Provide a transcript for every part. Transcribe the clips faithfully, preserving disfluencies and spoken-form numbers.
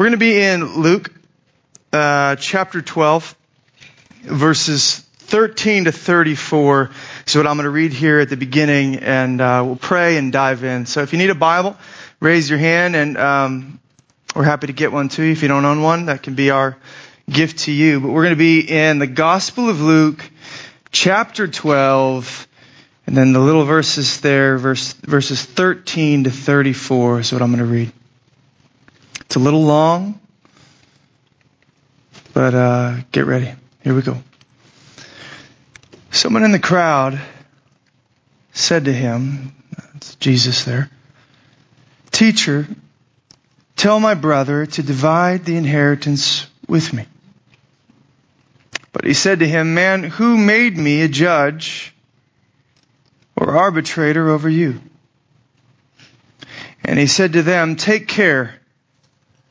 We're going to be in Luke uh, chapter twelve, verses thirteen to thirty-four. So what I'm going to read here at the beginning, and uh, we'll pray and dive in. So if you need a Bible, raise your hand, and um, we're happy to get one to you. If you don't own one, that can be our gift to you. But we're going to be in the Gospel of Luke, chapter twelve, and then the little verses there, verse, verses thirteen to thirty-four is what I'm going to read. It's a little long, but uh, get ready. Here we go. Someone in the crowd said to him, that's Jesus there, "Teacher, tell my brother to divide the inheritance with me." But he said to him, "Man, who made me a judge or arbitrator over you?" And he said to them, "Take care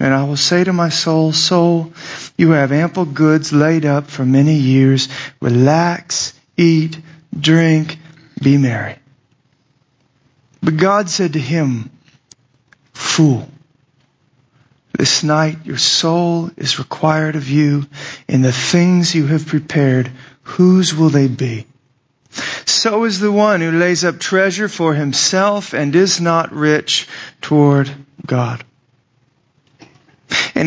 And I will say to my soul, soul, you have ample goods laid up for many years. Relax, eat, drink, be merry.' But God said to him, 'Fool, this night your soul is required of you, and the things you have prepared, whose will they be? So is the one who lays up treasure for himself and is not rich toward God.' And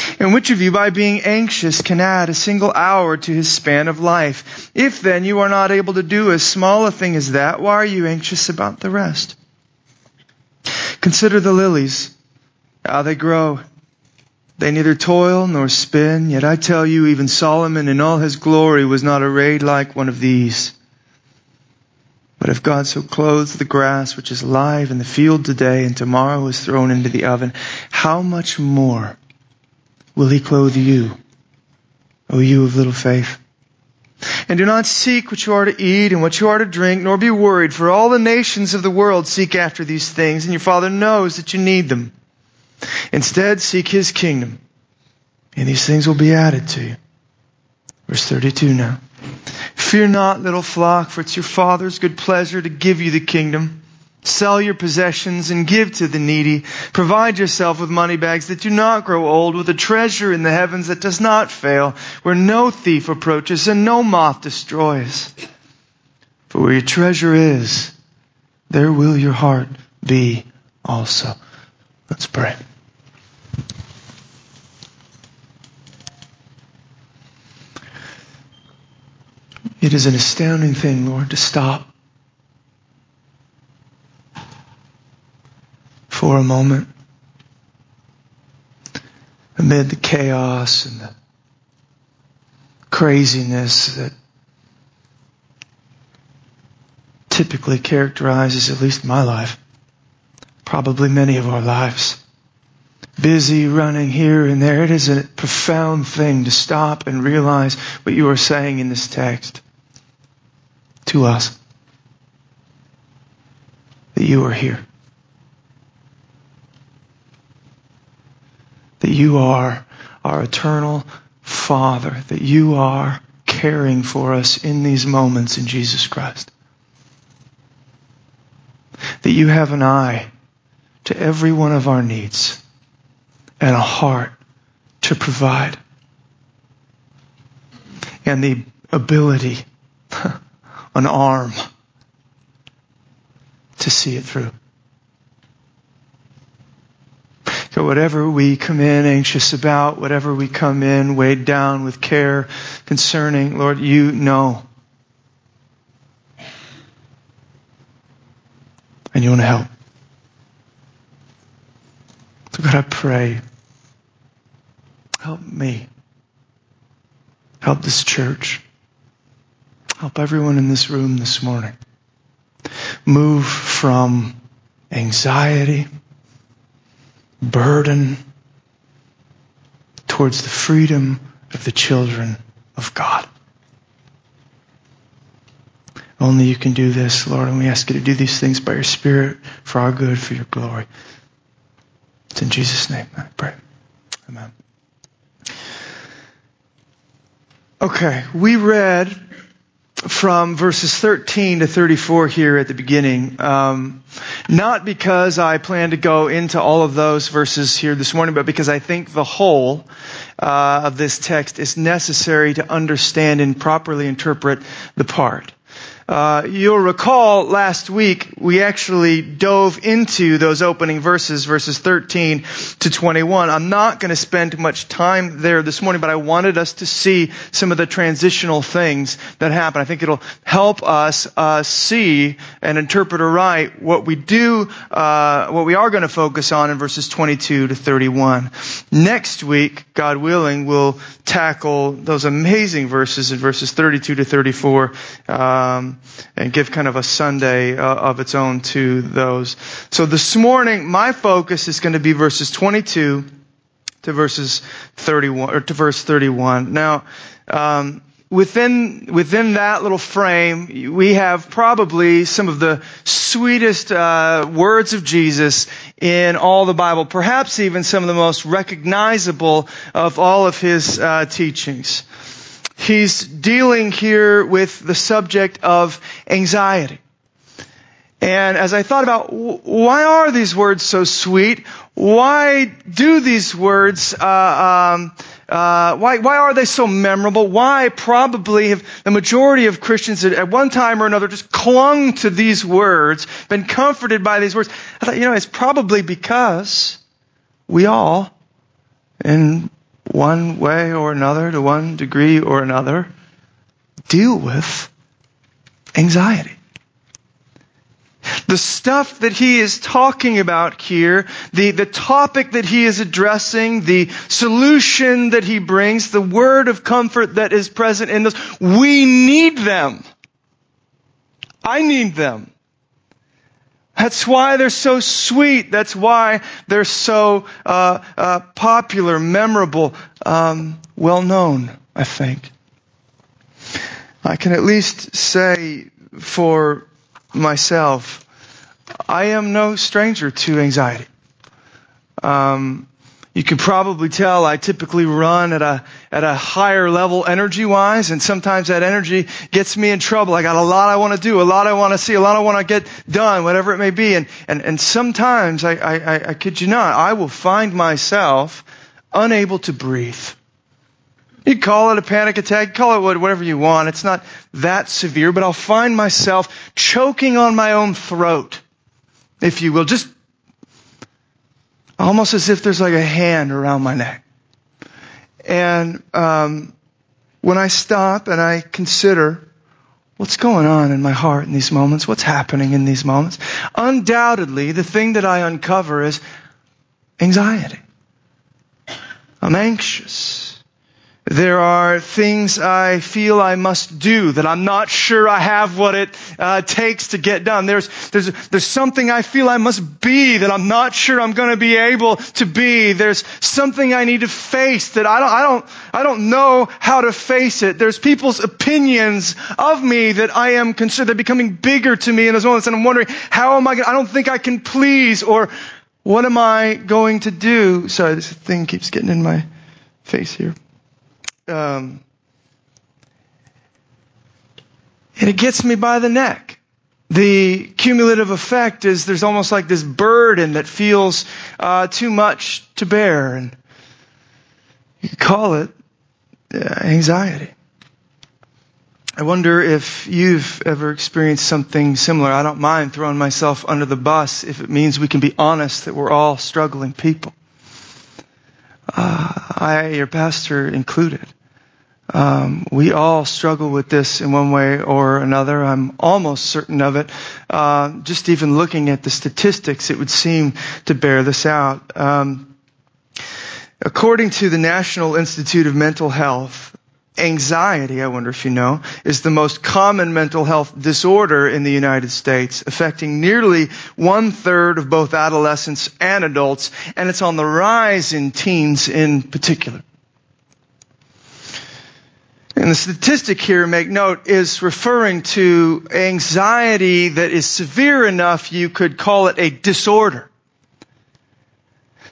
And which of you, by being anxious, can add a single hour to his span of life? If then you are not able to do as small a thing as that, why are you anxious about the rest? Consider the lilies, how they grow. They neither toil nor spin. Yet I tell you, even Solomon in all his glory was not arrayed like one of these. But if God so clothes the grass which is alive in the field today and tomorrow is thrown into the oven, how much more will he clothe you, O you of little faith? And do not seek what you are to eat and what you are to drink, nor be worried, for all the nations of the world seek after these things, and your Father knows that you need them. Instead, seek his kingdom, and these things will be added to you." Verse thirty-two now. "Fear not, little flock, for it's your Father's good pleasure to give you the kingdom. Sell your possessions and give to the needy. Provide yourself with money bags that do not grow old, with a treasure in the heavens that does not fail, where no thief approaches and no moth destroys. For where your treasure is, there will your heart be also." Let's pray. It is an astounding thing, Lord, to stop for a moment amid the chaos and the craziness that typically characterizes at least my life, probably many of our lives. Busy running here and there. It is a profound thing to stop and realize what you are saying in this text to us, that you are here. That you are our eternal Father, that you are caring for us in these moments in Jesus Christ. That you have an eye to every one of our needs and a heart to provide. And the ability, an arm, to see it through. So whatever we come in anxious about, whatever we come in weighed down with care concerning, Lord, you know. and you want to help. So God, I pray, help me. Help this church. Help everyone in this room this morning. Move from anxiety, burden, towards the freedom of the children of God. Only you can do this, Lord, and we ask you to do these things by your Spirit for our good, for your glory. It's in Jesus' name I pray. Amen. Okay, we read from verses thirteen to thirty-four here at the beginning. Um, not because I plan to go into all of those verses here this morning, but because I think the whole uh, of this text is necessary to understand and properly interpret the part. Uh, you'll recall last week we actually dove into those opening verses, verses thirteen to twenty-one. I'm not going to spend much time there this morning, but I wanted us to see some of the transitional things that happen. I think it'll help us uh, see and interpret aright what we do, uh, what we are going to focus on in verses twenty-two to thirty-one. Next week, God willing, we'll tackle those amazing verses in verses thirty-two to thirty-four. Um, and give kind of a Sunday uh, of its own to those. So this morning, my focus is going to be verses twenty-two to verses thirty-one, or to verse thirty-one. Now, um, within within that little frame, we have probably some of the sweetest uh, words of Jesus in all the Bible, perhaps even some of the most recognizable of all of his uh, teachings. He's dealing here with the subject of anxiety. And as I thought about why are these words so sweet, why do these words, uh, um, uh, why why are they so memorable? Why probably have the majority of Christians at one time or another just clung to these words, been comforted by these words? I thought, you know, it's probably because we all, in one way or another, to one degree or another, deal with anxiety. The stuff that he is talking about here, the, the topic that he is addressing, the solution that he brings, the word of comfort that is present in this, we need them. I need them. That's why they're so sweet. That's why they're so uh, uh, popular, memorable, um, well-known, I think. I can at least say for myself, I am no stranger to anxiety. Um, you can probably tell I typically run at a at a higher level energy-wise, and sometimes that energy gets me in trouble. I got a lot I want to do, a lot I want to see, a lot I want to get done, whatever it may be. And and, and sometimes, I, I, I kid you not, I will find myself unable to breathe. You call it a panic attack, call it whatever you want. It's not that severe, but I'll find myself choking on my own throat, if you will, just almost as if there's like a hand around my neck. And um, when I stop and I consider what's going on in my heart in these moments, what's happening in these moments, undoubtedly the thing that I uncover is anxiety. I'm anxious. There are things I feel I must do that I'm not sure I have what it uh, takes to get done. There's there's there's something I feel I must be that I'm not sure I'm going to be able to be. There's something I need to face that I don't I don't I don't know how to face it. There's people's opinions of me that I am concerned. They're becoming bigger to me in those moments, and I'm wondering how am I going? I don't think I can please, or what am I going to do? Sorry, this thing keeps getting in my face here. Um, and it gets me by the neck. The cumulative effect is there's almost like this burden that feels uh, too much to bear, and you could call it uh, anxiety. I wonder if you've ever experienced something similar. I don't mind throwing myself under the bus if it means we can be honest that we're all struggling people. Uh, I, your pastor included. Um, we all struggle with this in one way or another. I'm almost certain of it. Uh, just even looking at the statistics, it would seem to bear this out. Um, according to the National Institute of Mental Health, anxiety, I wonder if you know, is the most common mental health disorder in the United States, affecting nearly one-third of both adolescents and adults, and it's on the rise in teens in particular. And the statistic here, make note, is referring to anxiety that is severe enough you could call it a disorder.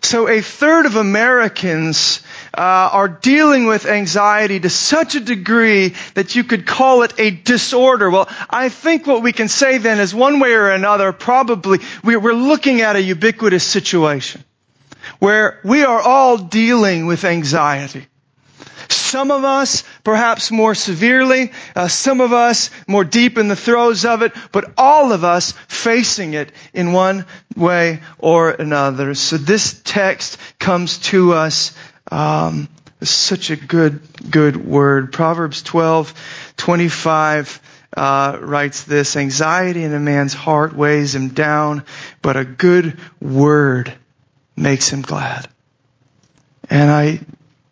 So a third of Americans uh, are dealing with anxiety to such a degree that you could call it a disorder. Well, I think what we can say then is one way or another, probably we're looking at a ubiquitous situation where we are all dealing with anxiety. Some of us, perhaps more severely, uh, some of us more deep in the throes of it, but all of us facing it in one way or another. So this text comes to us, um, such a good, good word. Proverbs twelve twenty-five uh, writes this: anxiety in a man's heart weighs him down, but a good word makes him glad. And I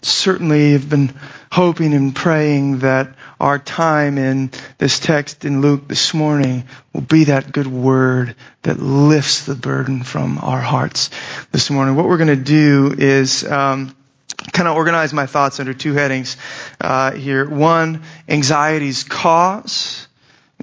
certainly have been hoping and praying that our time in this text in Luke this morning will be that good word that lifts the burden from our hearts this morning. What we're going to do is um, kind of organize my thoughts under two headings uh, here. One, anxiety's cause.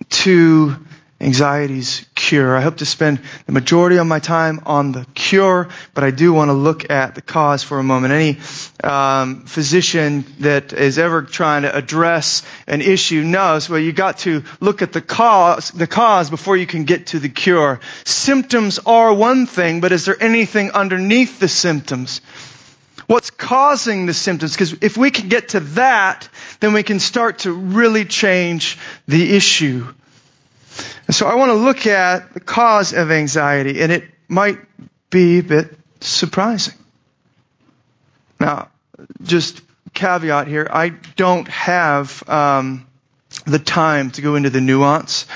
Two, anxiety's cure. I hope to spend the majority of my time on the cure, but I do want to look at the cause for a moment. Any um, physician that is ever trying to address an issue knows, well, you got to look at the cause, the cause before you can get to the cure. Symptoms are one thing, but is there anything underneath the symptoms? What's causing the symptoms? Because if we can get to that, then we can start to really change the issue. So I want to look at the cause of anxiety, and it might be a bit surprising. Now, just caveat here, I don't have um, the time to go into the nuance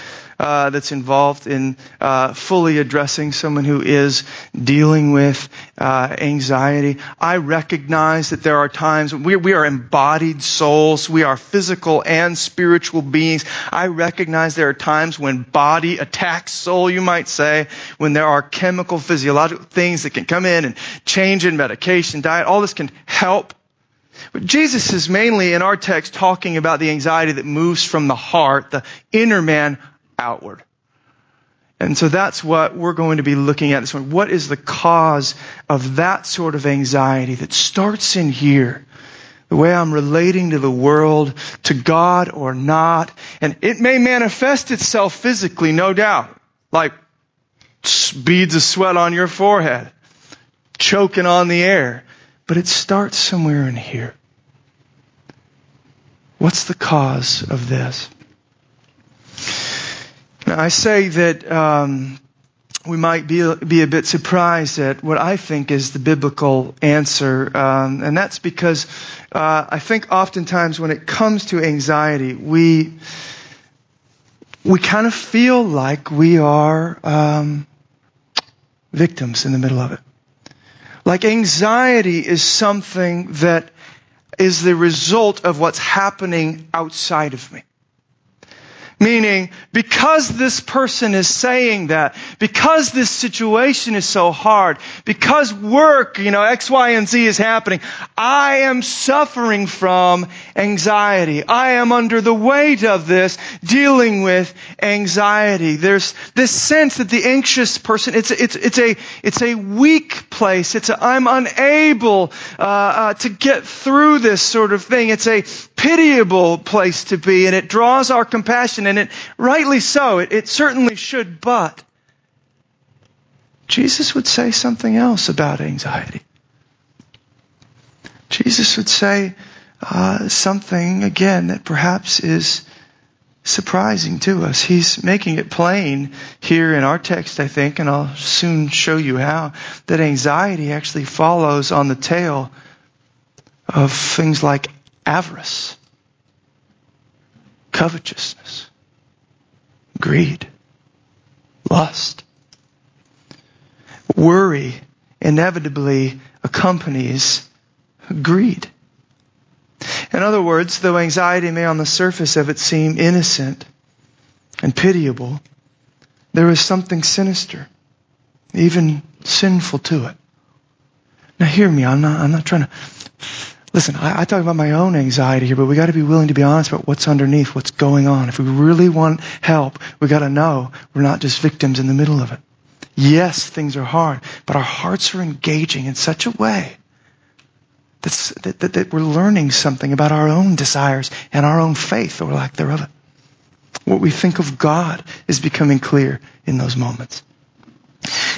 uh, that's involved in uh, fully addressing someone who is dealing with uh, anxiety. I recognize that there are times we, we are embodied souls. We are physical and spiritual beings. I recognize there are times when body attacks soul, you might say, when there are chemical, physiological things that can come in and change in medication, diet. All this can help. But Jesus is mainly in our text talking about the anxiety that moves from the heart, the inner man, outward. And so that's what we're going to be looking at this morning. What is the cause of that sort of anxiety that starts in here? The way I'm relating to the world, to God or not. And it may manifest itself physically, no doubt. Like beads of sweat on your forehead, choking on the air. But it starts somewhere in here. What's the cause of this? Now, I say that um, we might be, be a bit surprised at what I think is the biblical answer, um, and that's because uh, I think oftentimes when it comes to anxiety, we we kind of feel like we are um, victims in the middle of it. Like anxiety is something that is the result of what's happening outside of me. Meaning, because this person is saying that, because this situation is so hard, because work, you know, X, Y, and Z is happening, I am suffering from anxiety. I am under the weight of this, dealing with anxiety. There's this sense that the anxious person, it's a, it's, it's a, it's a weak place. It's a, I'm unable uh, uh, to get through this sort of thing. It's a pitiable place to be, and it draws our compassion. And it, rightly so, it, it certainly should, but Jesus would say something else about anxiety. Jesus would say uh, something, again, that perhaps is surprising to us. He's making it plain here in our text, I think, and I'll soon show you how, that anxiety actually follows on the tail of things like avarice covetousness, greed, lust. Worry inevitably accompanies greed. In other words, though anxiety may on the surface of it seem innocent and pitiable, there is something sinister, even sinful to it. Now hear me, I'm not I'm not trying to... Listen, I, I talk about my own anxiety here, but we got to be willing to be honest about what's underneath, what's going on. If we really want help, we got to know we're not just victims in the middle of it. Yes, things are hard, but our hearts are engaging in such a way that's, that, that, that we're learning something about our own desires and our own faith, or lack thereof. What we think of God is becoming clear in those moments.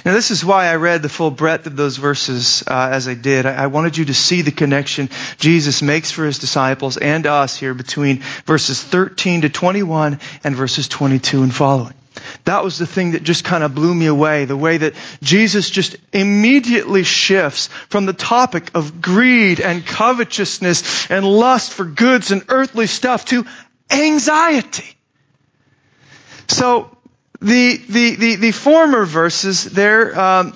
Now, this is why I read the full breadth of those verses uh, as I did. I, I wanted you to see the connection Jesus makes for his disciples and us here between verses thirteen to twenty-one and verses twenty-two and following. That was the thing that just kind of blew me away, the way that Jesus just immediately shifts from the topic of greed and covetousness and lust for goods and earthly stuff to anxiety. So, The, the, the, the former verses there, um,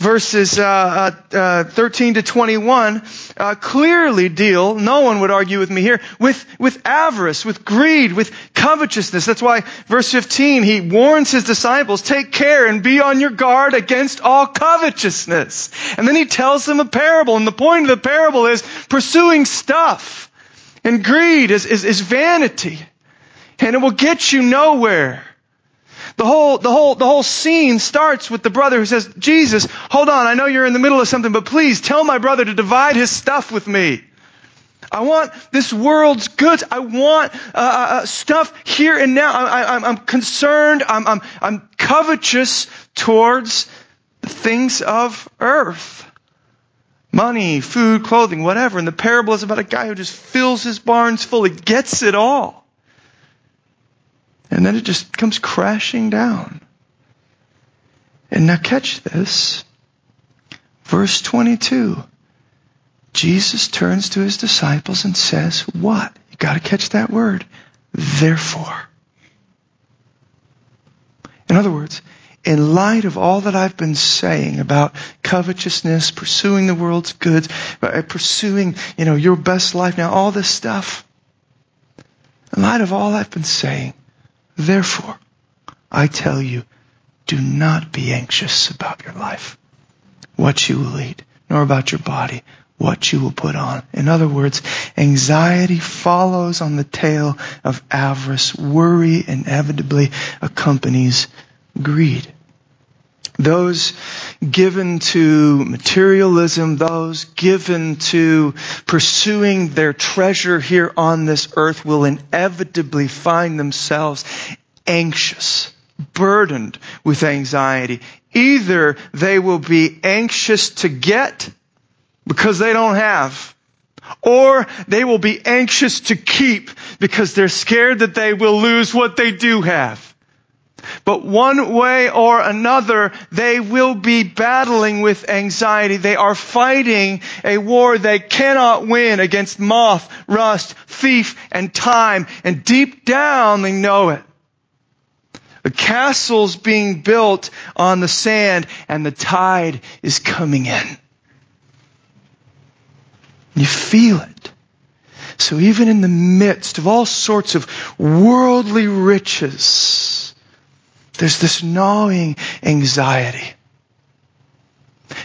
verses uh, uh, thirteen to twenty-one, uh, clearly deal, no one would argue with me here, with, with avarice, with greed, with covetousness. That's why verse fifteen, he warns his disciples, take care and be on your guard against all covetousness. And then he tells them a parable, and the point of the parable is pursuing stuff. And greed is, is, is vanity, and it will get you nowhere. The whole, the whole, the whole scene starts with the brother who says, Jesus, hold on, I know you're in the middle of something, but please tell my brother to divide his stuff with me. I want this world's goods. I want uh, uh, stuff here and now. I, I, I'm, I'm concerned. I'm, I'm, I'm covetous towards things of earth. Money, food, clothing, whatever. And the parable is about a guy who just fills his barns full. He gets it all. And then it just comes crashing down. And now catch this. Verse twenty-two. Jesus turns to his disciples and says, what? You got to catch that word. Therefore. In other words, in light of all that I've been saying about covetousness, pursuing the world's goods, pursuing, you know, your best life now, all this stuff. In light of all I've been saying, therefore, I tell you, do not be anxious about your life, what you will eat, nor about your body, what you will put on. In other words, anxiety follows on the tail of avarice. Worry inevitably accompanies greed. Those given to materialism, those given to pursuing their treasure here on this earth will inevitably find themselves anxious, burdened with anxiety. Either they will be anxious to get because they don't have, or they will be anxious to keep because they're scared that they will lose what they do have. But one way or another, they will be battling with anxiety. They are fighting a war they cannot win against moth, rust, thief, and time. And deep down, they know it. The castle's being built on the sand, and the tide is coming in. You feel it. So even in the midst of all sorts of worldly riches, there's this gnawing anxiety.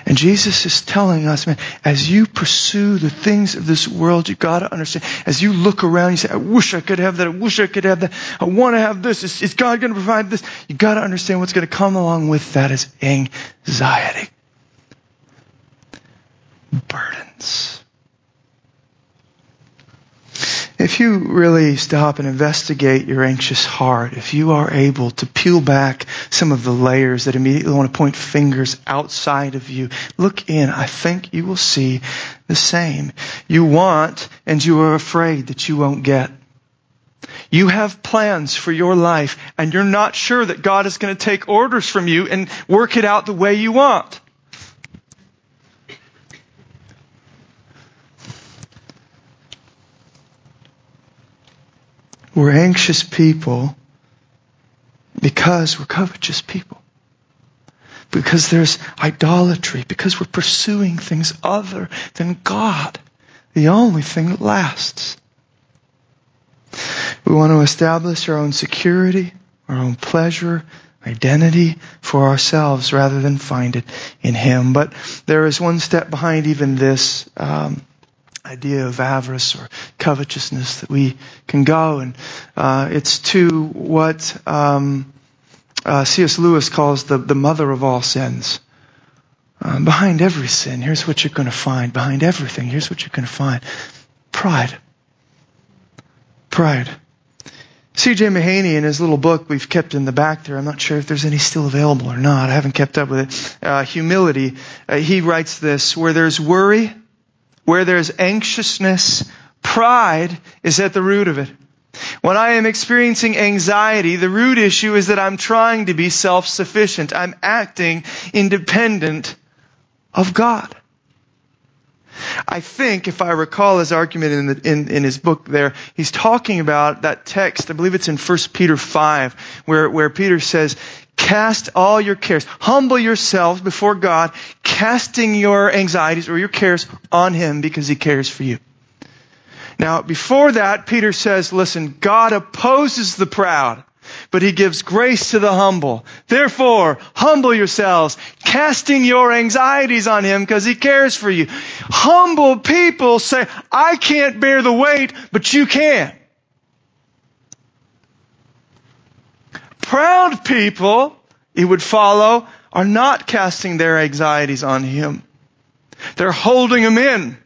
And Jesus is telling us, man, as you pursue the things of this world, you got to understand. As you look around, you say, I wish I could have that. I wish I could have that. I want to have this. Is, is God going to provide this? You got to understand what's going to come along with that is anxiety. Burdens. If you really stop and investigate your anxious heart, if you are able to peel back some of the layers that immediately want to point fingers outside of you, look in, I think you will see the same. You want and you are afraid that you won't get. You have plans for your life and you're not sure that God is going to take orders from you and work it out the way you want. We're anxious people because we're covetous people. Because there's idolatry. Because we're pursuing things other than God, the only thing that lasts. We want to establish our own security, our own pleasure, identity for ourselves rather than find it in Him. But there is one step behind even this um, idea of avarice or covetousness that we can go. And uh, it's to what um, uh, C S Lewis calls the, the mother of all sins. Um, behind every sin, here's what you're going to find. Behind everything, here's what you're going to find. Pride. Pride. C J Mahaney, in his little book we've kept in the back there, I'm not sure if there's any still available or not. I haven't kept up with it. Uh, humility. Uh, he writes this: where there's worry, where there's anxiousness, pride is at the root of it. When I am experiencing anxiety, the root issue is that I'm trying to be self-sufficient. I'm acting independent of God. I think, if I recall his argument in, the, in, in his book there, he's talking about that text, I believe it's in First Peter five, where, where Peter says, cast all your cares, humble yourselves before God, casting your anxieties or your cares on Him because He cares for you. Now, before that, Peter says, listen, God opposes the proud, but He gives grace to the humble. Therefore, humble yourselves, casting your anxieties on Him because He cares for you. Humble people say, I can't bear the weight, but you can. Proud people, it would follow, are not casting their anxieties on Him. They're holding Him in.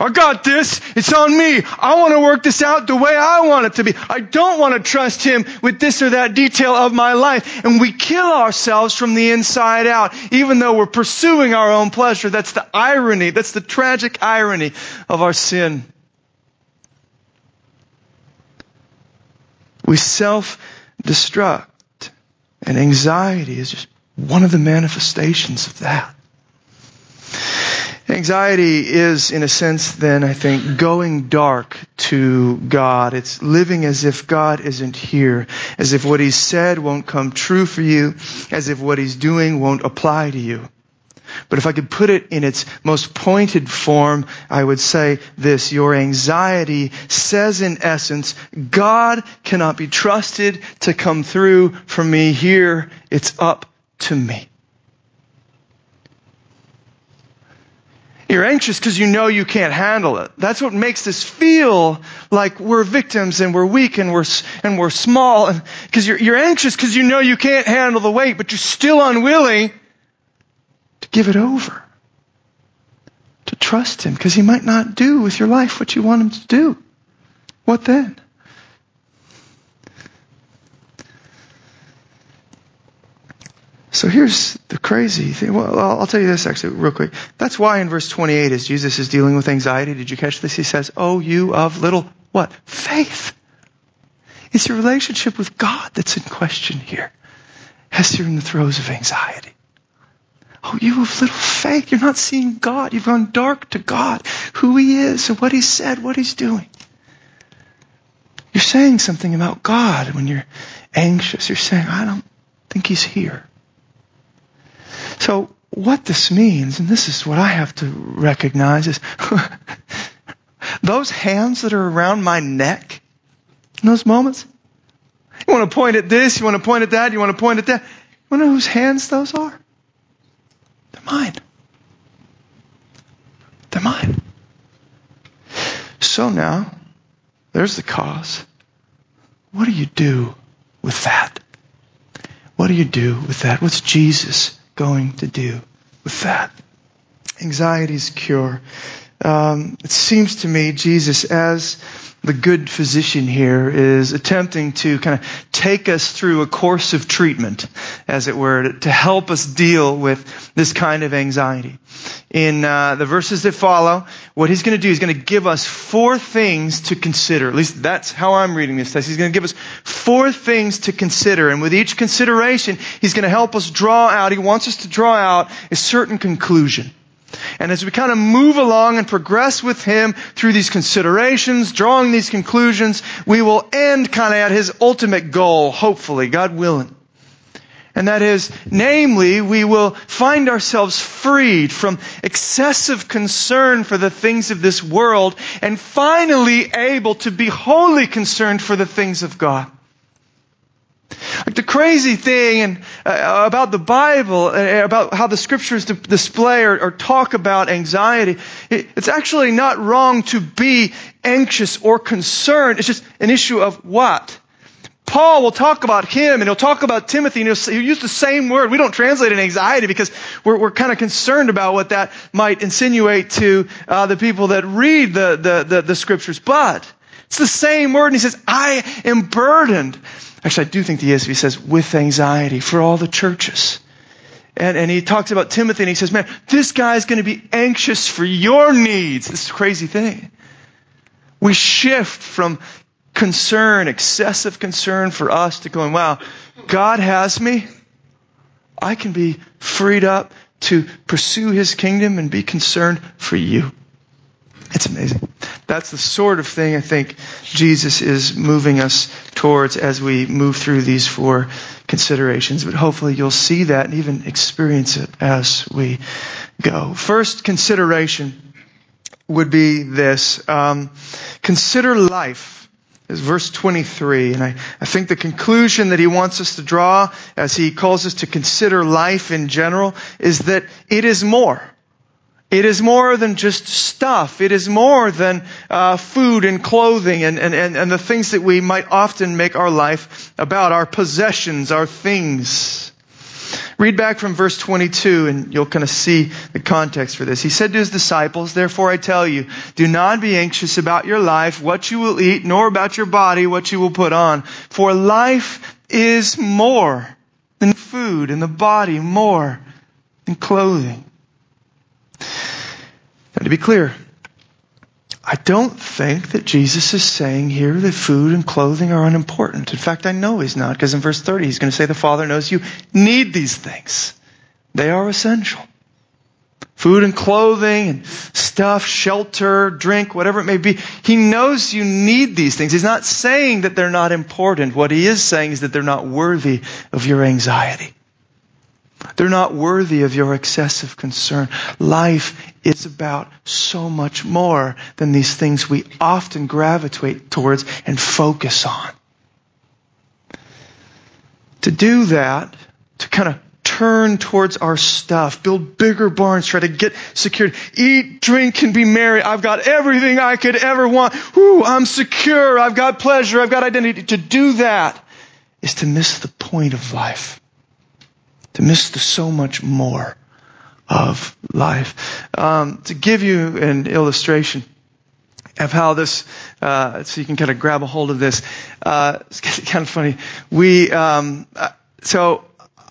I got this. It's on me. I want to work this out the way I want it to be. I don't want to trust Him with this or that detail of my life. And we kill ourselves from the inside out, even though we're pursuing our own pleasure. That's the irony. That's the tragic irony of our sin. We self-destruct. And anxiety is just one of the manifestations of that. Anxiety is, in a sense, then, I think, going dark to God. It's living as if God isn't here, as if what He's said won't come true for you, as if what He's doing won't apply to you. But if I could put it in its most pointed form, I would say this: your anxiety says, in essence, God cannot be trusted to come through for me here. It's up to me. You're anxious because you know you can't handle it. That's what makes this feel like we're victims and we're weak and we're and we're small. And because you're you're anxious because you know you can't handle the weight, but you're still unwilling to give it over, to trust Him, because He might not do with your life what you want Him to do. What then? So here's the crazy thing. Well, I'll tell you this actually real quick. That's why in verse twenty-eight, as Jesus is dealing with anxiety, did you catch this? He says, oh, you of little, what? Faith. It's your relationship with God that's in question here as you're in the throes of anxiety. Oh, you of little faith. You're not seeing God. You've gone dark to God, who He is and what He said, what He's doing. You're saying something about God when you're anxious. You're saying, I don't think He's here. So what this means, and this is what I have to recognize, is those hands that are around my neck in those moments, you want to point at this, you want to point at that, you want to point at that. You want to know whose hands those are? They're mine. They're mine. So now, there's the cause. What do you do with that? What do you do with that? What's Jesus going to do with that? Anxiety's cure. Um, it seems to me Jesus, as the good physician here, is attempting to kind of take us through a course of treatment, as it were, to help us deal with this kind of anxiety. In uh, the verses that follow, what He's going to do is going to give us four things to consider. At least that's how I'm reading this text. He's going to give us four things to consider. And with each consideration, He's going to help us draw out. He wants us to draw out a certain conclusion. And as we kind of move along and progress with him through these considerations, drawing these conclusions, we will end kind of at his ultimate goal, hopefully, God willing. And that is, namely, we will find ourselves freed from excessive concern for the things of this world and finally able to be wholly concerned for the things of God. Like the crazy thing and, uh, about the Bible, uh, about how the Scriptures d- display or, or talk about anxiety, it, it's actually not wrong to be anxious or concerned. It's just an issue of what? Paul will talk about him, and he'll talk about Timothy, and he'll, he'll use the same word. We don't translate it anxiety because we're, we're kind of concerned about what that might insinuate to uh, the people that read the, the, the, the Scriptures. But it's the same word, and he says, I am burdened. Actually, I do think the E S V says, with anxiety for all the churches. And, and he talks about Timothy, and he says, man, this guy's going to be anxious for your needs. This is a crazy thing. We shift from concern, excessive concern for us to going, wow, God has me. I can be freed up to pursue his kingdom and be concerned for you. It's amazing. That's the sort of thing I think Jesus is moving us towards as we move through these four considerations. But hopefully you'll see that and even experience it as we go. First consideration would be this. Um, consider life. Is verse twenty-three, and I, I think the conclusion that he wants us to draw as he calls us to consider life in general is that it is more. It is more than just stuff. It is more than uh, food and clothing and, and, and, and the things that we might often make our life about, our possessions, our things. Read back from verse twenty-two, and you'll kind of see the context for this. He said to his disciples, therefore I tell you, do not be anxious about your life, what you will eat, nor about your body, what you will put on. For life is more than food, and the body more than clothing. Now, to be clear, I don't think that Jesus is saying here that food and clothing are unimportant. In fact, I know he's not, because in verse thirty, he's going to say the Father knows you need these things. They are essential. Food and clothing and stuff, shelter, drink, whatever it may be. He knows you need these things. He's not saying that they're not important. What he is saying is that they're not worthy of your anxiety. They're not worthy of your excessive concern. Life is about so much more than these things we often gravitate towards and focus on. To do that, to kind of turn towards our stuff, build bigger barns, try to get secured, eat, drink, and be merry. I've got everything I could ever want. Woo, I'm secure. I've got pleasure. I've got identity. To do that is to miss the point of life. To miss the so much more of life. Um, to give you an illustration of how this, uh, so you can kind of grab a hold of this. Uh, it's kind of funny. We, um, so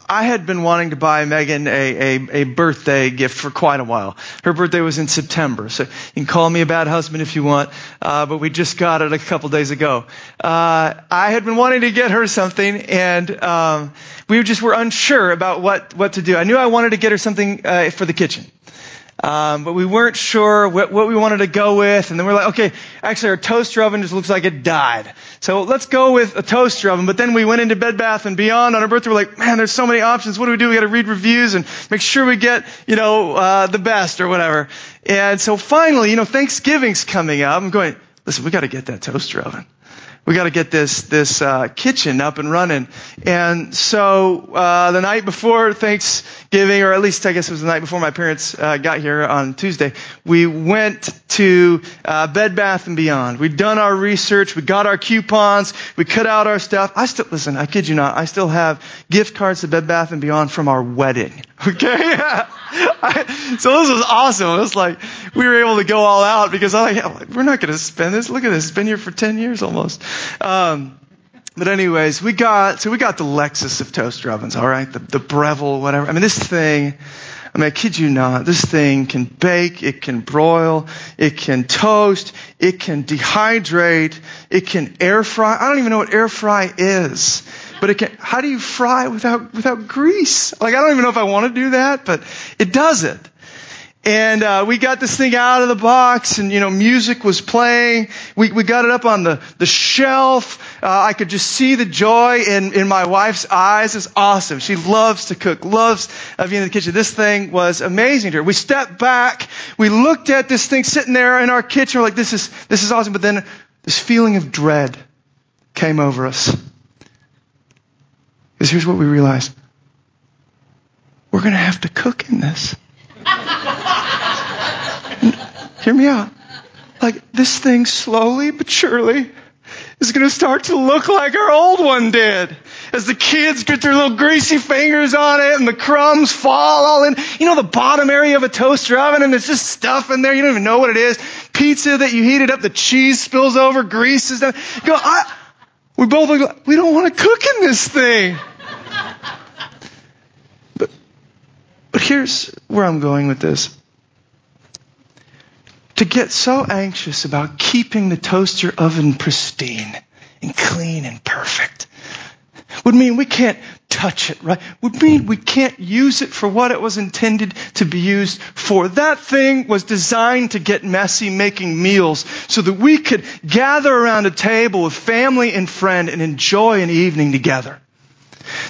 I had been wanting to buy Megan a, a, a birthday gift for quite a while. Her birthday was in September, so you can call me a bad husband if you want, uh, but we just got it a couple days ago. Uh, I had been wanting to get her something, and um, we just were unsure about what, what to do. I knew I wanted to get her something uh, for the kitchen. Um, but we weren't sure what, what we wanted to go with. And then we're like, okay, actually our toaster oven just looks like it died. So let's go with a toaster oven. But then we went into Bed Bath and Beyond on our birthday. We're like, man, there's so many options. What do we do? We got to read reviews and make sure we get, you know, uh, the best or whatever. And so finally, you know, Thanksgiving's coming up. I'm going, listen, we got to get that toaster oven. We got to get this this uh kitchen up and running. And so uh the night before Thanksgiving, or at least I guess it was the night before my parents uh got here on Tuesday, we went to uh Bed Bath and Beyond. We'd done our research, we got our coupons, we cut out our stuff. I still listen, I kid you not, I still have gift cards to Bed Bath and Beyond from our wedding. Okay? I, so this was awesome. It was like we were able to go all out because I like, we're not going to spend this. Look at this. It's been here for ten years almost. Um, but anyways, we got, so we got the Lexus of toaster ovens, all right? The, the Breville, whatever. I mean, this thing, I mean, I kid you not, this thing can bake, it can broil, it can toast, it can dehydrate, it can air fry. I don't even know what air fry is. But it can, how do you fry without without grease? Like, I don't even know if I want to do that, but it does it. And uh, we got this thing out of the box, and, you know, music was playing. We we got it up on the, the shelf. Uh, I could just see the joy in, in my wife's eyes. It's awesome. She loves to cook, loves uh, being in the kitchen. This thing was amazing to her. We stepped back. We looked at this thing sitting there in our kitchen. We're like, this is, this is awesome. But then this feeling of dread came over us. Because here's what we realized. We're going to have to cook in this. Hear me out. Like, this thing slowly but surely is going to start to look like our old one did. As the kids get their little greasy fingers on it and the crumbs fall all in. You know, the bottom area of a toaster oven, and there's just stuff in there. You don't even know what it is. Pizza that you heated up, the cheese spills over, grease is down. You go, I, we both look, we don't want to cook in this thing. But, but here's where I'm going with this. To get so anxious about keeping the toaster oven pristine and clean and perfect would mean we can't touch it, right? Would mean we can't use it for what it was intended to be used for. That thing was designed to get messy making meals so that we could gather around a table with family and friend and enjoy an evening together.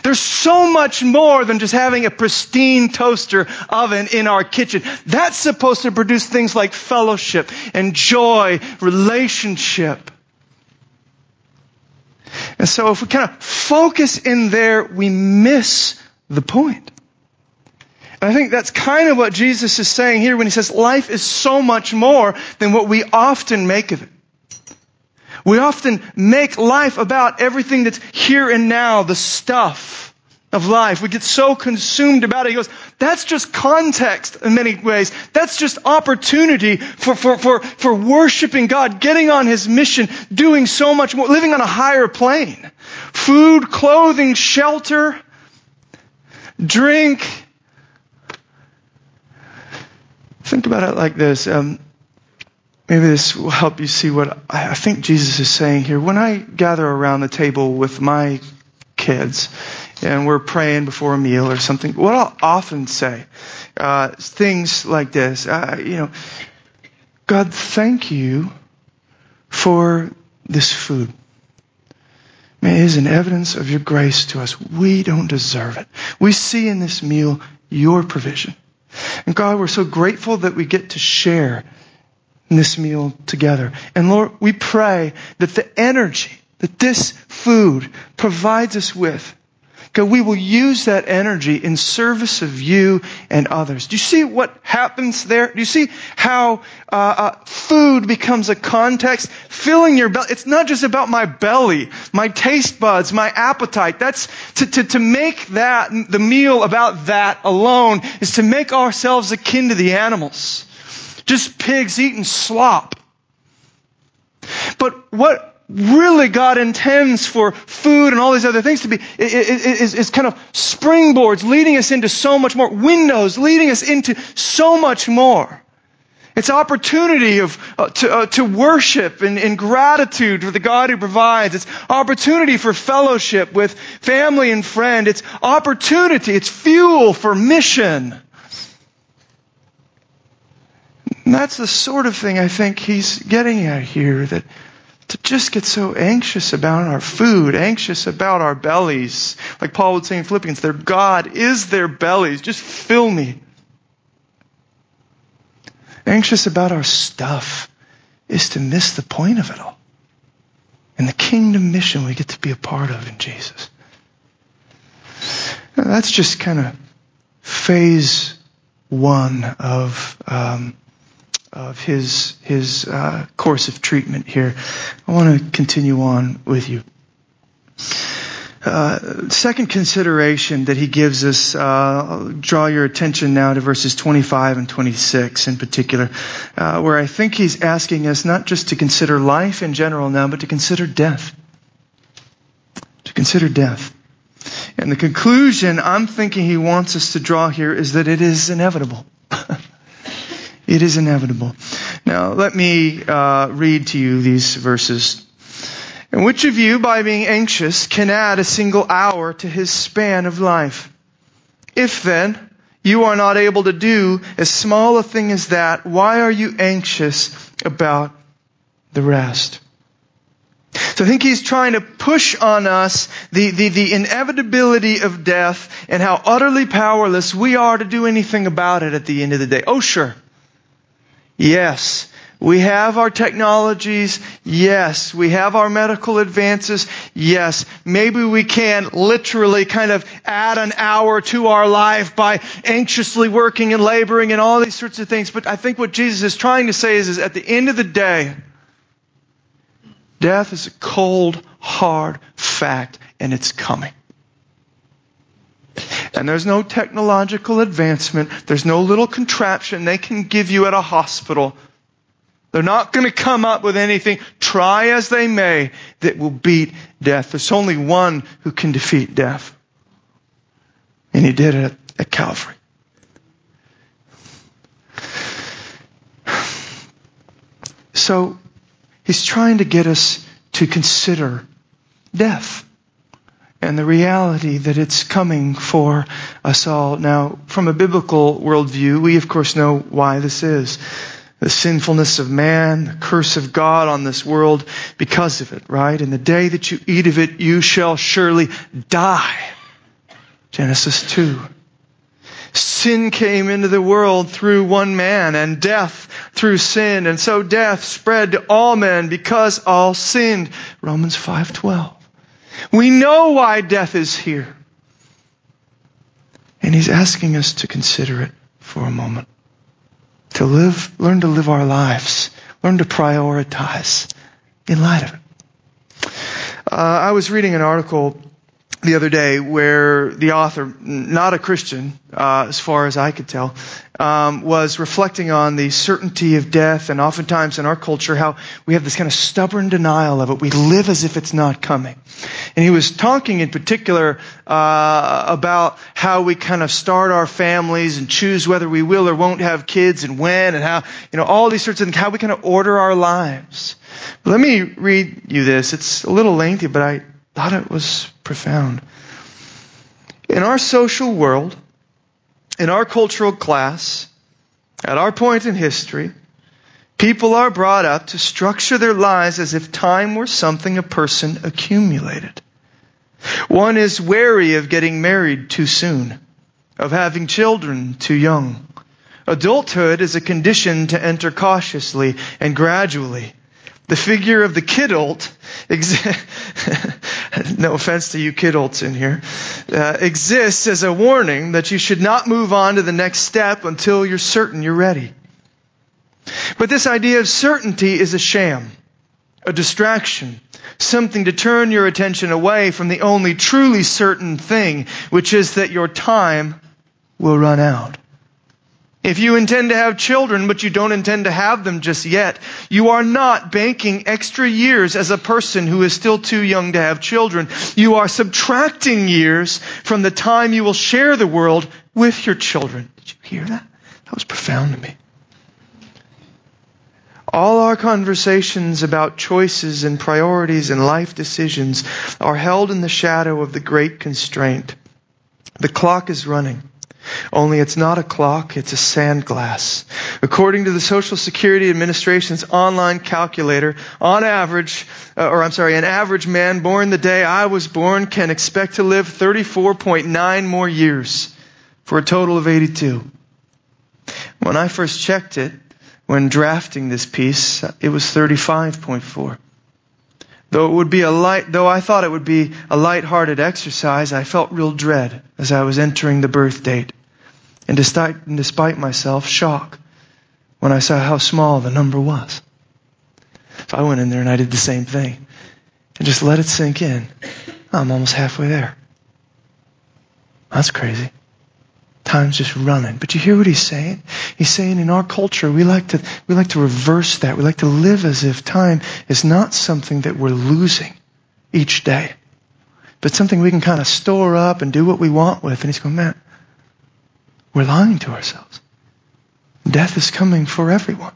There's so much more than just having a pristine toaster oven in our kitchen. That's supposed to produce things like fellowship and joy, relationship. And so if we kind of focus in there, we miss the point. And I think that's kind of what Jesus is saying here when he says life is so much more than what we often make of it. We often make life about everything that's here and now, the stuff of life. We get so consumed about it. He goes, that's just context in many ways. That's just opportunity for, for, for, for worshiping God, getting on his mission, doing so much more, living on a higher plane. Food, clothing, shelter, drink. Think about it like this. Um, Maybe this will help you see what I think Jesus is saying here. When I gather around the table with my kids and we're praying before a meal or something, what I'll often say, uh, things like this, uh, you know, God, thank you for this food. It is an evidence of your grace to us. We don't deserve it. We see in this meal your provision. And God, we're so grateful that we get to share this meal together. And Lord, we pray that the energy that this food provides us with, God, we will use that energy in service of you and others. Do you see what happens there? Do you see how uh, uh, food becomes a context? Filling your belly. It's not just about my belly, my taste buds, my appetite. That's to, to, to make that, the meal about that alone is to make ourselves akin to the animals. Just pigs eating slop. But what really God intends for food and all these other things to be is, is kind of springboards leading us into so much more, windows leading us into so much more. It's opportunity of uh, to, uh, to worship and, and gratitude for the God who provides. It's opportunity for fellowship with family and friend. It's opportunity. It's fuel for mission. And that's the sort of thing I think he's getting at here, that to just get so anxious about our food, anxious about our bellies. Like Paul would say in Philippians, their God is their bellies. Just fill me. Anxious about our stuff is to miss the point of it all. And the kingdom mission we get to be a part of in Jesus. Now, that's just kind of phase one of... Um, of his his uh, course of treatment here. I want to continue on with you. Uh, second consideration that he gives us, uh, I'll draw your attention now to verses twenty-five and twenty-six in particular, uh, where I think he's asking us not just to consider life in general now, but to consider death. To consider death. And the conclusion I'm thinking he wants us to draw here is that it is inevitable. It is inevitable. Now, let me uh, read to you these verses. And which of you, by being anxious, can add a single hour to his span of life? If then, You are not able to do as small a thing as that. Why are you anxious about the rest? So I think he's trying to push on us the, the, the inevitability of death and how utterly powerless we are to do anything about it at the end of the day. Oh, sure. Yes, we have our technologies. Yes, we have our medical advances. Yes, maybe we can literally kind of add an hour to our life by anxiously working and laboring and all these sorts of things. But I think what Jesus is trying to say is, is at the end of the day, death is a cold, hard fact, and it's coming. And there's no technological advancement. There's no little contraption they can give you at a hospital. They're not going to come up with anything, try as they may, that will beat death. There's only one who can defeat death. And he did it at Calvary. So, he's trying to get us to consider death and the reality that it's coming for us all. Now, from a biblical worldview, we of course know why this is. The sinfulness of man, the curse of God on this world because of it, right? And the day that you eat of it, you shall surely die. Genesis two. Sin came into the world through one man, and death through sin. And so death spread to all men because all sinned. Romans five twelve. We know why death is here. And he's asking us to consider it for a moment. To live, learn to live our lives. Learn to prioritize in light of it. Uh, I was reading an article the other day where the author, not a Christian, uh, as far as I could tell, um, was reflecting on the certainty of death and oftentimes in our culture how we have this kind of stubborn denial of it. We live as if it's not coming. And he was talking in particular uh, about how we kind of start our families and choose whether we will or won't have kids and when and how, you know, all these sorts of things, how we kind of order our lives. But let me read you this. It's a little lengthy, but I thought it was profound. In our social world, in our cultural class, at our point in history, people are brought up to structure their lives as if time were something a person accumulated. One is wary of getting married too soon, of having children too young. Adulthood is a condition to enter cautiously and gradually. The figure of the kidult, exi- no offense to you kidults in here, uh, exists as a warning that you should not move on to the next step until you're certain you're ready. But this idea of certainty is a sham, a distraction, something to turn your attention away from the only truly certain thing, which is that your time will run out. If you intend to have children, but you don't intend to have them just yet, you are not banking extra years as a person who is still too young to have children. You are subtracting years from the time you will share the world with your children. Did you hear that? That was profound to me. All our conversations about choices and priorities and life decisions are held in the shadow of the great constraint. The clock is running. Only it's not a clock, it's a sand glass. According to the Social Security Administration's online calculator, on average, uh, or I'm sorry, an average man born the day I was born can expect to live thirty-four point nine more years for a total of eighty-two. When I first checked it, when drafting this piece, it was thirty-five point four. Though it would be a light, though I thought it would be a light-hearted exercise, I felt real dread as I was entering the birth date, and despite, and despite myself, shock when I saw how small the number was. So I went in there and I did the same thing, and just let it sink in. I'm almost halfway there. That's crazy. Time's just running. But you hear what he's saying? He's saying in our culture, we like to we like to reverse that. We like to live as if time is not something that we're losing each day, but something we can kind of store up and do what we want with. And he's going, man, we're lying to ourselves. Death is coming for everyone.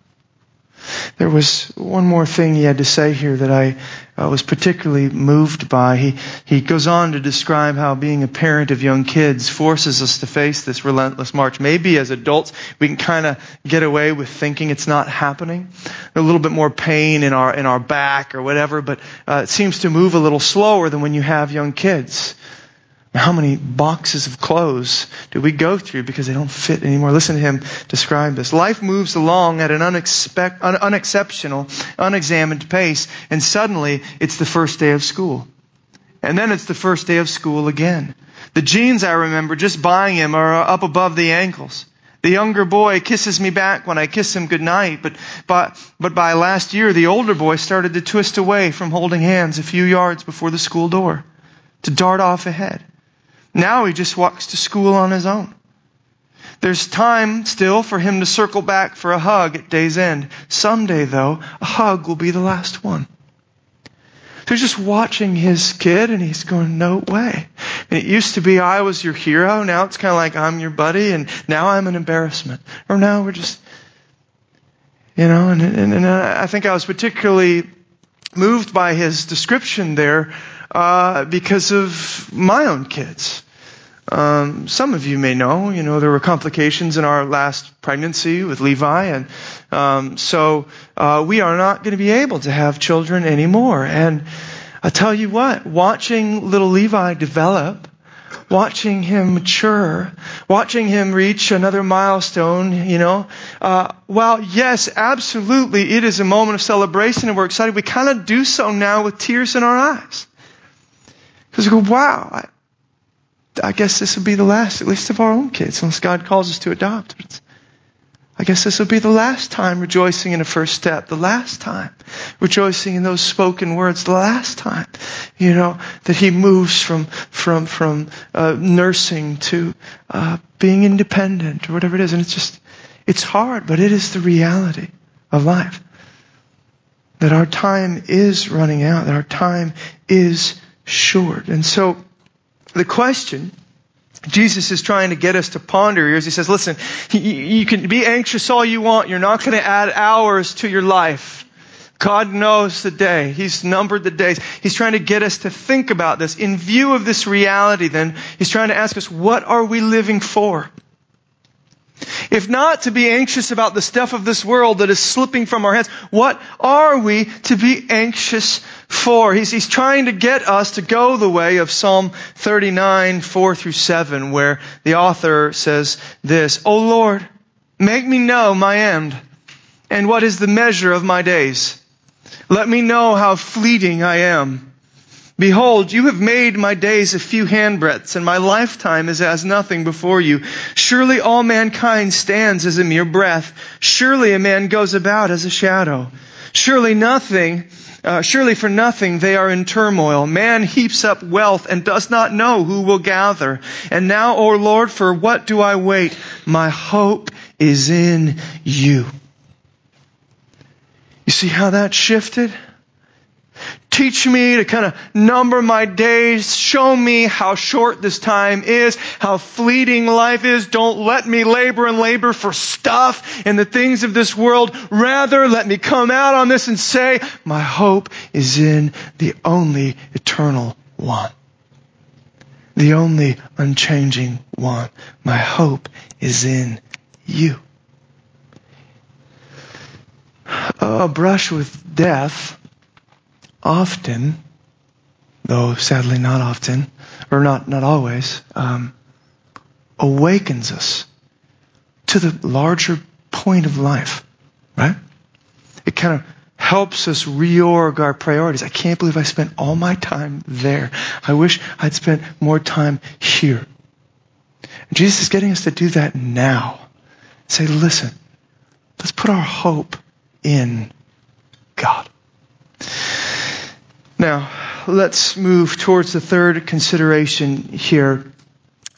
There was one more thing he had to say here that I uh, was particularly moved by. He, he goes on to describe how being a parent of young kids forces us to face this relentless march. Maybe as adults, we can kind of get away with thinking it's not happening. A little bit more pain in our in our back or whatever, but uh, it seems to move a little slower than when you have young kids. How many boxes of clothes do we go through because they don't fit anymore? Listen to him describe this. Life moves along at an unexpect, un- unexceptional, unexamined pace, and suddenly it's the first day of school. And then it's the first day of school again. The jeans I remember just buying him are up above the ankles. The younger boy kisses me back when I kiss him goodnight, but, but, but by last year the older boy started to twist away from holding hands a few yards before the school door to dart off ahead. Now he just walks to school on his own. There's time still for him to circle back for a hug at day's end. Someday, though, a hug will be the last one. So he's just watching his kid, and he's going, no way. And it used to be, I was your hero. Now it's kind of like, I'm your buddy, and now I'm an embarrassment. Or now we're just, you know, and, and, and I think I was particularly moved by his description there uh, because of my own kids. Um, some of you may know, you know, there were complications in our last pregnancy with Levi, and um, so uh, we are not going to be able to have children anymore. And I tell you what, watching little Levi develop, watching him mature, watching him reach another milestone, you know, uh, while yes, absolutely, it is a moment of celebration and we're excited, we kind of do so now with tears in our eyes. Because we go, wow, I, I guess this will be the last, at least of our own kids, unless God calls us to adopt. It's, I guess this will be the last time rejoicing in a first step, the last time rejoicing in those spoken words, the last time, you know, that he moves from from from uh, nursing to uh, being independent or whatever it is. And it's just, it's hard, but it is the reality of life. That our time is running out, that our time is short. And so the question Jesus is trying to get us to ponder here is, he says, listen, you can be anxious all you want. You're not going to add hours to your life. God knows the day. He's numbered the days. He's trying to get us to think about this. In view of this reality, then, he's trying to ask us, what are we living for? If not to be anxious about the stuff of this world that is slipping from our hands, what are we to be anxious for? He's, he's trying to get us to go the way of Psalm thirty-nine, four through seven, where the author says this, O Lord, make me know my end, and what is the measure of my days. Let me know how fleeting I am. Behold, you have made my days a few handbreadths, and my lifetime is as nothing before you. Surely all mankind stands as a mere breath. Surely a man goes about as a shadow. Surely nothing, uh, surely for nothing they are in turmoil. Man heaps up wealth and does not know who will gather. And now, O Lord, for what do I wait? My hope is in you. You see how that shifted? Teach me to kind of number my days. Show me how short this time is, how fleeting life is. Don't let me labor and labor for stuff and the things of this world. Rather, let me come out on this and say, my hope is in the only eternal one, the only unchanging one. My hope is in you. A brush with death often, though sadly not often, or not, not always, um, awakens us to the larger point of life, right? It kind of helps us reorg our priorities. I can't believe I spent all my time there. I wish I'd spent more time here. And Jesus is getting us to do that now. Say, listen, let's put our hope in God. Now, let's move towards the third consideration here.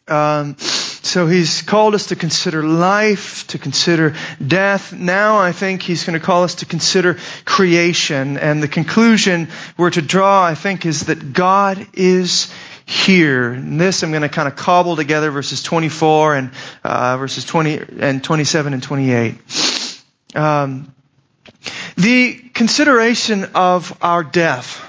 Um, so he's called us to consider life, to consider death. Now I think he's going to call us to consider creation. And the conclusion we're to draw, I think, is that God is here. And this I'm going to kind of cobble together verses twenty-four and uh, verses twenty and twenty-seven and twenty-eight. Um The consideration of our death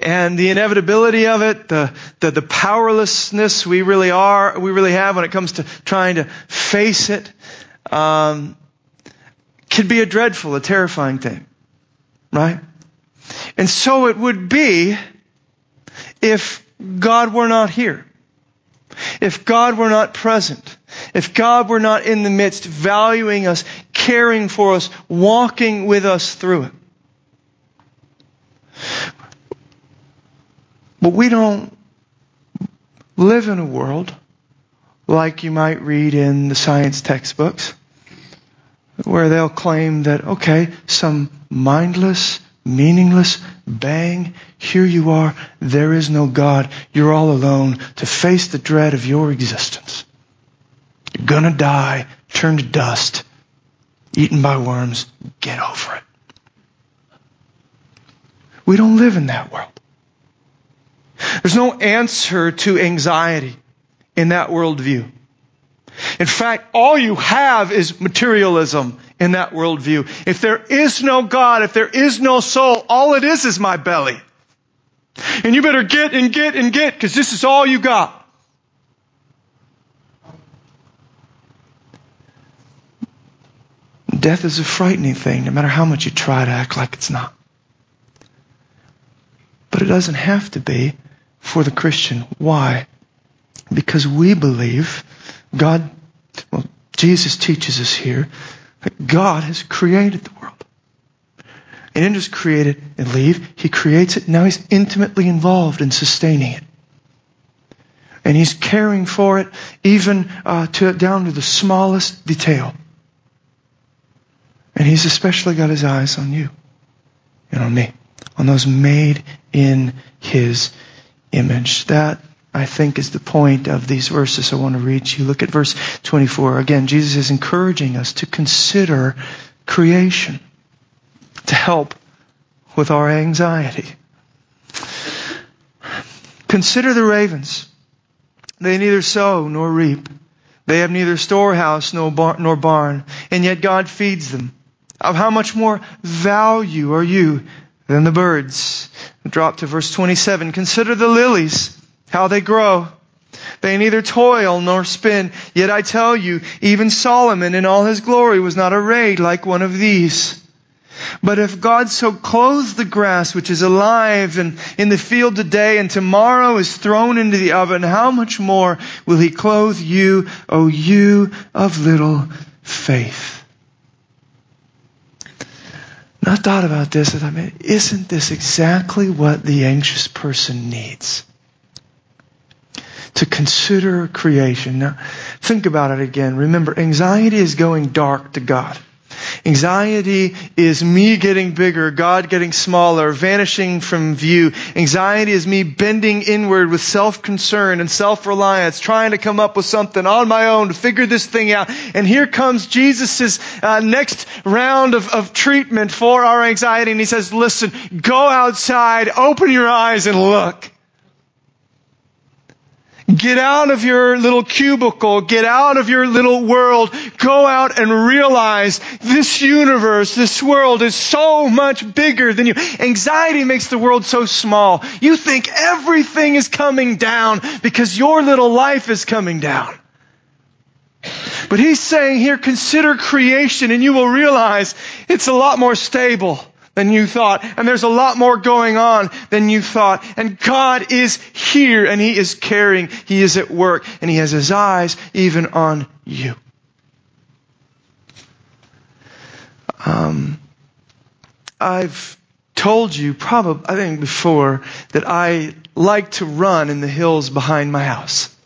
and the inevitability of it, the, the, the powerlessness we really are, we really have when it comes to trying to face it, um, could be a dreadful, a terrifying thing, right? And so it would be if God were not here, if God were not present, if God were not in the midst, valuing us, caring for us, walking with us through it. But we don't live in a world like you might read in the science textbooks, where they'll claim that, okay, some mindless, meaningless bang, here you are, there is no God, you're all alone to face the dread of your existence. You're going to die, turn to dust, eaten by worms, get over it. We don't live in that world. There's no answer to anxiety in that worldview. In fact, all you have is materialism in that worldview. If there is no God, if there is no soul, all it is is my belly. And you better get and get and get, because this is all you got. Death is a frightening thing, no matter how much you try to act like it's not. But it doesn't have to be for the Christian. Why? Because we believe God, well, Jesus teaches us here that God has created the world. He didn't just create it and leave. He creates it. Now He's intimately involved in sustaining it. And He's caring for it even uh, to, down to the smallest detail. And He's especially got His eyes on you and on me, on those made in His image. That, I think, is the point of these verses I want to read to you. Look at verse twenty-four. Again, Jesus is encouraging us to consider creation to help with our anxiety. Consider the ravens. They neither sow nor reap. They have neither storehouse nor barn, and yet God feeds them. Of how much more value are you than the birds? Drop to verse twenty-seven. Consider the lilies, how they grow. They neither toil nor spin. Yet I tell you, even Solomon in all his glory was not arrayed like one of these. But if God so clothes the grass which is alive and in the field today and tomorrow is thrown into the oven, how much more will He clothe you, O you of little faith? And I thought about this and I mean, isn't this exactly what the anxious person needs? To consider creation. Now, think about it again. Remember, anxiety is going dark to God. Anxiety is me getting bigger, God getting smaller, vanishing from view. Anxiety is me bending inward with self-concern and self-reliance, trying to come up with something on my own to figure this thing out. And here comes Jesus' uh, next round of, of treatment for our anxiety. And He says, listen, go outside, open your eyes and look. Get out of your little cubicle. Get out of your little world. Go out and realize this universe, this world is so much bigger than you. Anxiety makes the world so small. You think everything is coming down because your little life is coming down. But He's saying here, consider creation and you will realize it's a lot more stable than you thought. And there's a lot more going on than you thought. And God is here and He is caring. He is at work and He has His eyes even on you. Um, I've told you probably, I think before, that I like to run in the hills behind my house.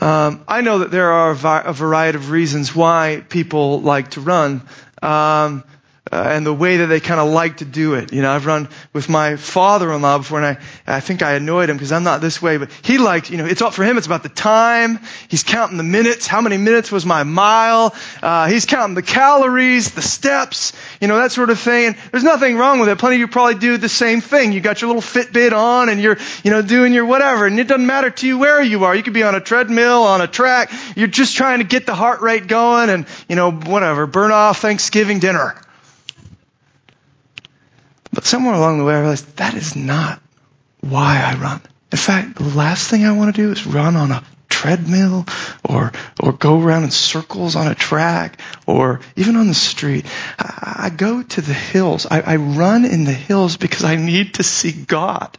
Um, I know that there are a variety of reasons why people like to run. Um, Uh, and the way that they kind of like to do it. You know, I've run with my father-in-law before, and I, I think I annoyed him because I'm not this way, but he liked, you know, it's all, for him, it's about the time. He's counting the minutes. How many minutes was my mile? Uh, he's counting the calories, the steps, you know, that sort of thing. And there's nothing wrong with it. Plenty of you probably do the same thing. You got your little Fitbit on and you're, you know, doing your whatever, and it doesn't matter to you where you are. You could be on a treadmill, on a track. You're just trying to get the heart rate going and, you know, whatever, burn off Thanksgiving dinner. But somewhere along the way, I realized that is not why I run. In fact, the last thing I want to do is run on a treadmill or or go around in circles on a track or even on the street. I, I go to the hills. I, I run in the hills because I need to see God.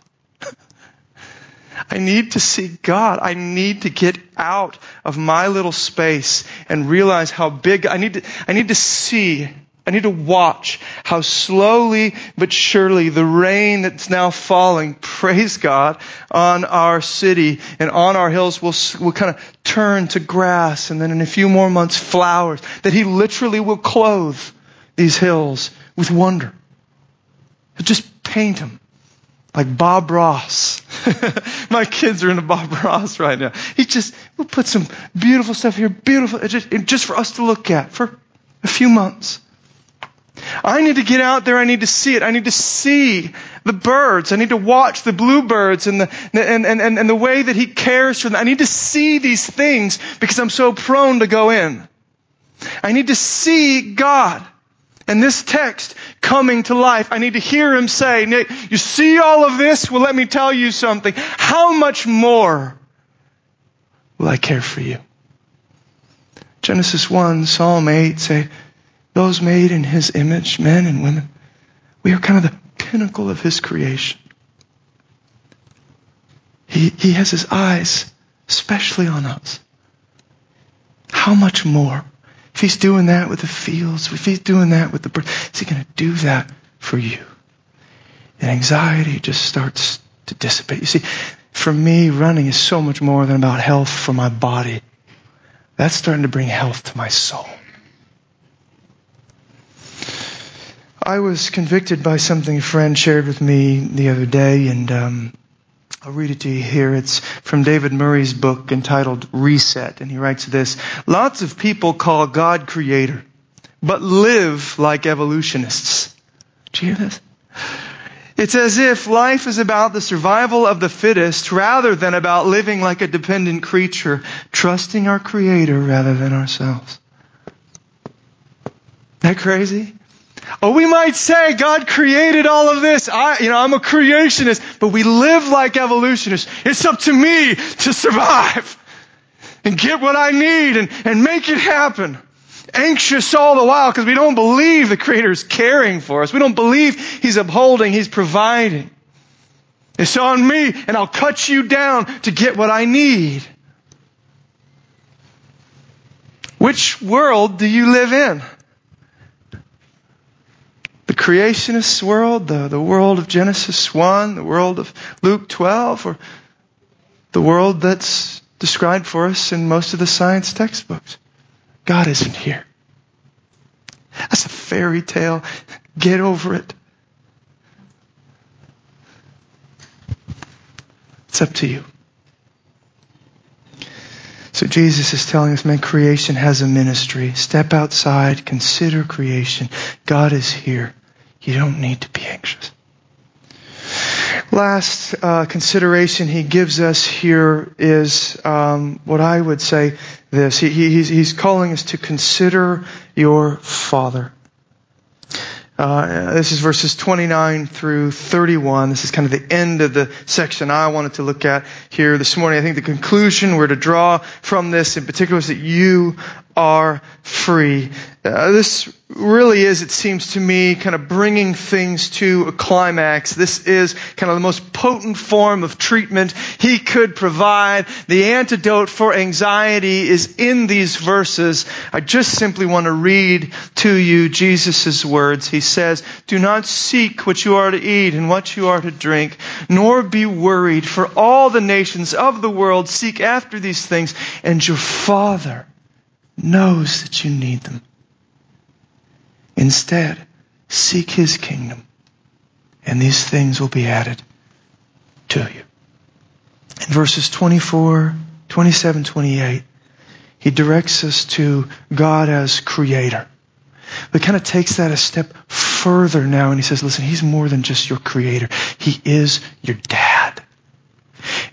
I need to see God. I need to get out of my little space and realize how big I need to, I need to see I need to watch how slowly but surely the rain that's now falling, praise God, on our city and on our hills will will kind of turn to grass, and then in a few more months, flowers, that He literally will clothe these hills with wonder. He'll just paint them like Bob Ross. My kids are into Bob Ross right now. He just will put some beautiful stuff here, beautiful, just, just for us to look at for a few months. I need to get out there. I need to see it. I need to see the birds. I need to watch the bluebirds and the and, and, and the way that He cares for them. I need to see these things because I'm so prone to go in. I need to see God and this text coming to life. I need to hear Him say, Nick, you see all of this? Well, let me tell you something. How much more will I care for you? Genesis one, Psalm eight say, those made in His image, men and women, we are kind of the pinnacle of His creation. He, he has His eyes, especially on us. How much more? If He's doing that with the fields, if He's doing that with the birds, is He going to do that for you? And anxiety just starts to dissipate. You see, for me, running is so much more than about health for my body. That's starting to bring health to my soul. I was convicted by something a friend shared with me the other day, and um, I'll read it to you here. It's from David Murray's book entitled Reset, and he writes this: lots of people call God creator, but live like evolutionists. Did you hear this? It's as if life is about the survival of the fittest rather than about living like a dependent creature, trusting our creator rather than ourselves. Isn't that crazy? Oh, we might say God created all of this. I, you know, I'm a creationist, but we live like evolutionists. It's up to me to survive and get what I need and, and make it happen. Anxious all the while because we don't believe the Creator is caring for us. We don't believe He's upholding, He's providing. It's on me, and I'll cut you down to get what I need. Which world do you live in? The creationist world, the, the world of Genesis one, the world of Luke twelve, or the world that's described for us in most of the science textbooks. God isn't here. That's a fairy tale. Get over it. It's up to you. So Jesus is telling us, man, creation has a ministry. Step outside, consider creation. God is here. You don't need to be anxious. Last uh, consideration He gives us here is um, what I would say this. He, he, he's, he's calling us to consider your Father. Uh, this is verses twenty-nine through thirty-one. This is kind of the end of the section I wanted to look at here this morning. I think the conclusion we're to draw from this in particular is that you are free. Uh, this really is, it seems to me, kind of bringing things to a climax. This is kind of the most potent form of treatment He could provide. The antidote for anxiety is in these verses. I just simply want to read to you Jesus' words. He says, do not seek what you are to eat and what you are to drink, nor be worried, for all the nations of the world seek after these things, and your Father knows that you need them. Instead, Seek his kingdom, and these things will be added to you. In verses twenty-four, twenty-seven, twenty-eight, he directs us to God as creator. But kind of takes that a step further now, and he says, listen, he's more than just your creator. He is your dad.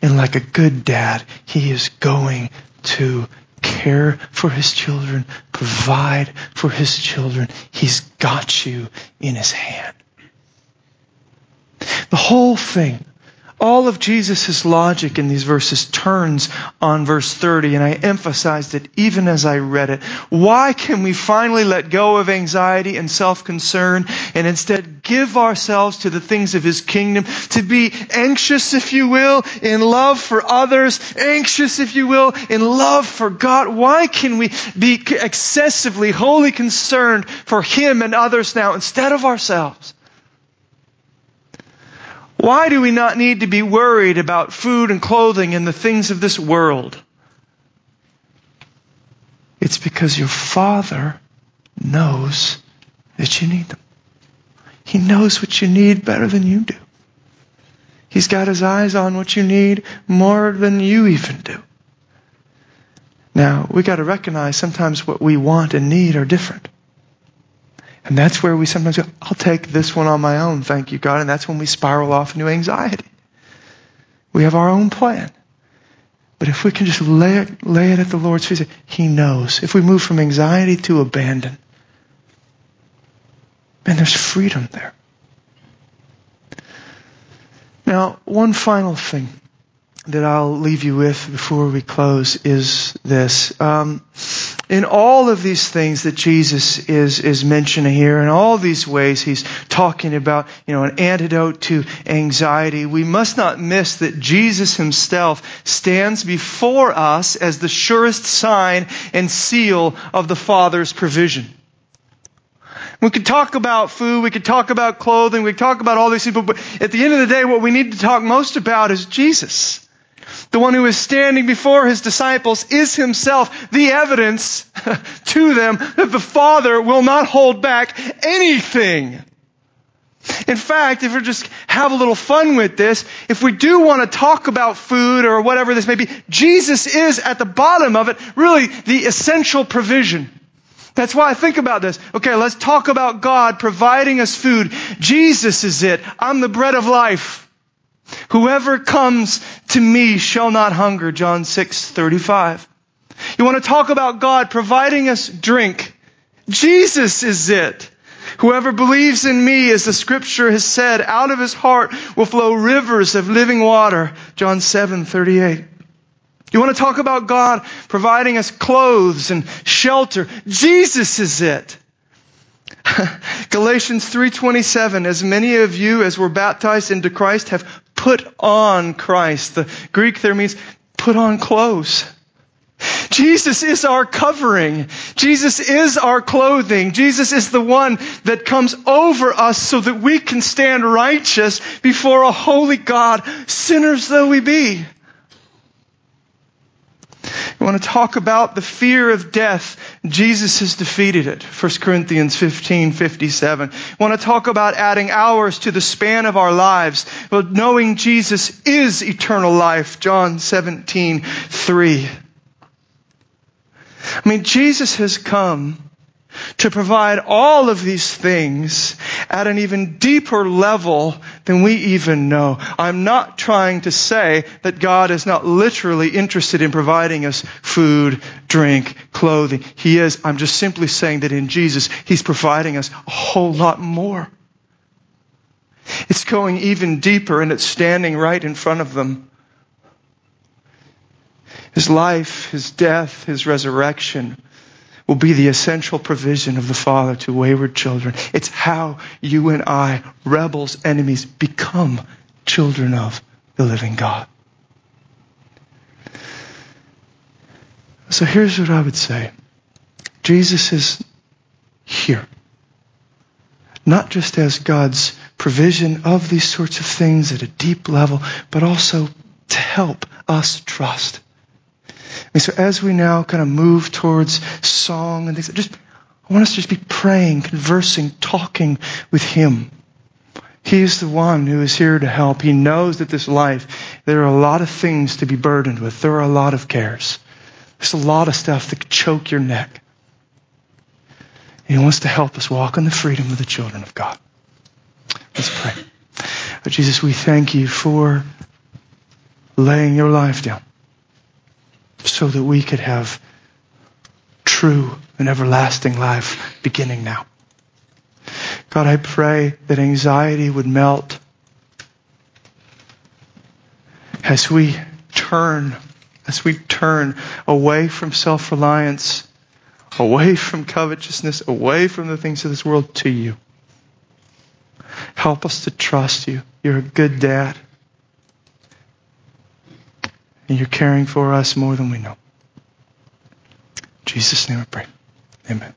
And like a good dad, he is going to care for his children, provide for his children. He's got you in his hand. The whole thing, all of Jesus' logic in these verses turns on verse thirty, and I emphasized it even as I read it. Why can we finally let go of anxiety and self-concern and instead give ourselves to the things of his kingdom? To be anxious, if you will, in love for others, anxious, if you will, in love for God. Why can we be excessively, wholly concerned for him and others now instead of ourselves? Why do we not need to be worried about food and clothing and the things of this world? It's because your Father knows that you need them. He knows what you need better than you do. He's got his eyes on what you need more than you even do. Now, we got to recognize sometimes what we want and need are different. And that's where we sometimes go, I'll take this one on my own, thank you, God. And that's when we spiral off into anxiety. We have our own plan. But if we can just lay it, lay it at the Lord's feet, he knows. If we move from anxiety to abandon, man, there's freedom there. Now, one final thing that I'll leave you with before we close is this. Um, in all of these things that Jesus is is mentioning here, in all these ways he's talking about, you know, an antidote to anxiety, we must not miss that Jesus himself stands before us as the surest sign and seal of the Father's provision. We could talk about food, we could talk about clothing, we could talk about all these people, but at the end of the day, what we need to talk most about is Jesus. The one who is standing before his disciples is himself the evidence to them that the Father will not hold back anything. In fact, if we just have a little fun with this, if we do want to talk about food or whatever this may be, Jesus is at the bottom of it, really the essential provision. That's why I think about this. Okay, let's talk about God providing us food. Jesus is it. I'm the bread of life. Whoever comes to me shall not hunger, John six thirty-five. You want to talk about God providing us drink? Jesus is it. Whoever believes in me, as the scripture has said, out of his heart will flow rivers of living water, John seven thirty-eight. You want to talk about God providing us clothes and shelter? Jesus is it. Galatians three twenty-seven, as many of you as were baptized into Christ have put on Christ. The Greek there means put on clothes. Jesus is our covering. Jesus is our clothing. Jesus is the one that comes over us so that we can stand righteous before a holy God, sinners though we be. We want to talk about the fear of death. Jesus has defeated it. First Corinthians fifteen fifty-seven. We want to talk about adding hours to the span of our lives. Well, knowing Jesus is eternal life. John seventeen three. I mean, Jesus has come to provide all of these things at an even deeper level than we even know. I'm not trying to say that God is not literally interested in providing us food, drink, clothing. He is. I'm just simply saying that in Jesus, he's providing us a whole lot more. It's going even deeper, and it's standing right in front of them. His life, his death, his resurrection will be the essential provision of the Father to wayward children. It's how you and I, rebels, enemies, become children of the living God. So here's what I would say. Jesus is here. Not just as God's provision of these sorts of things at a deep level, but also to help us trust. And so as we now kind of move towards song and things, just I want us to just be praying, conversing, talking with Him. He is the one who is here to help. He knows that this life, there are a lot of things to be burdened with. There are a lot of cares. There's a lot of stuff that could choke your neck. And He wants to help us walk in the freedom of the children of God. Let's pray. Oh, Jesus, we thank You for laying Your life down so that we could have true and everlasting life beginning now. God, I pray that anxiety would melt as we turn, as we turn away from self-reliance, away from covetousness, away from the things of this world to You. Help us to trust You. You're a good dad. And You're caring for us more than we know. In Jesus' name I pray. Amen.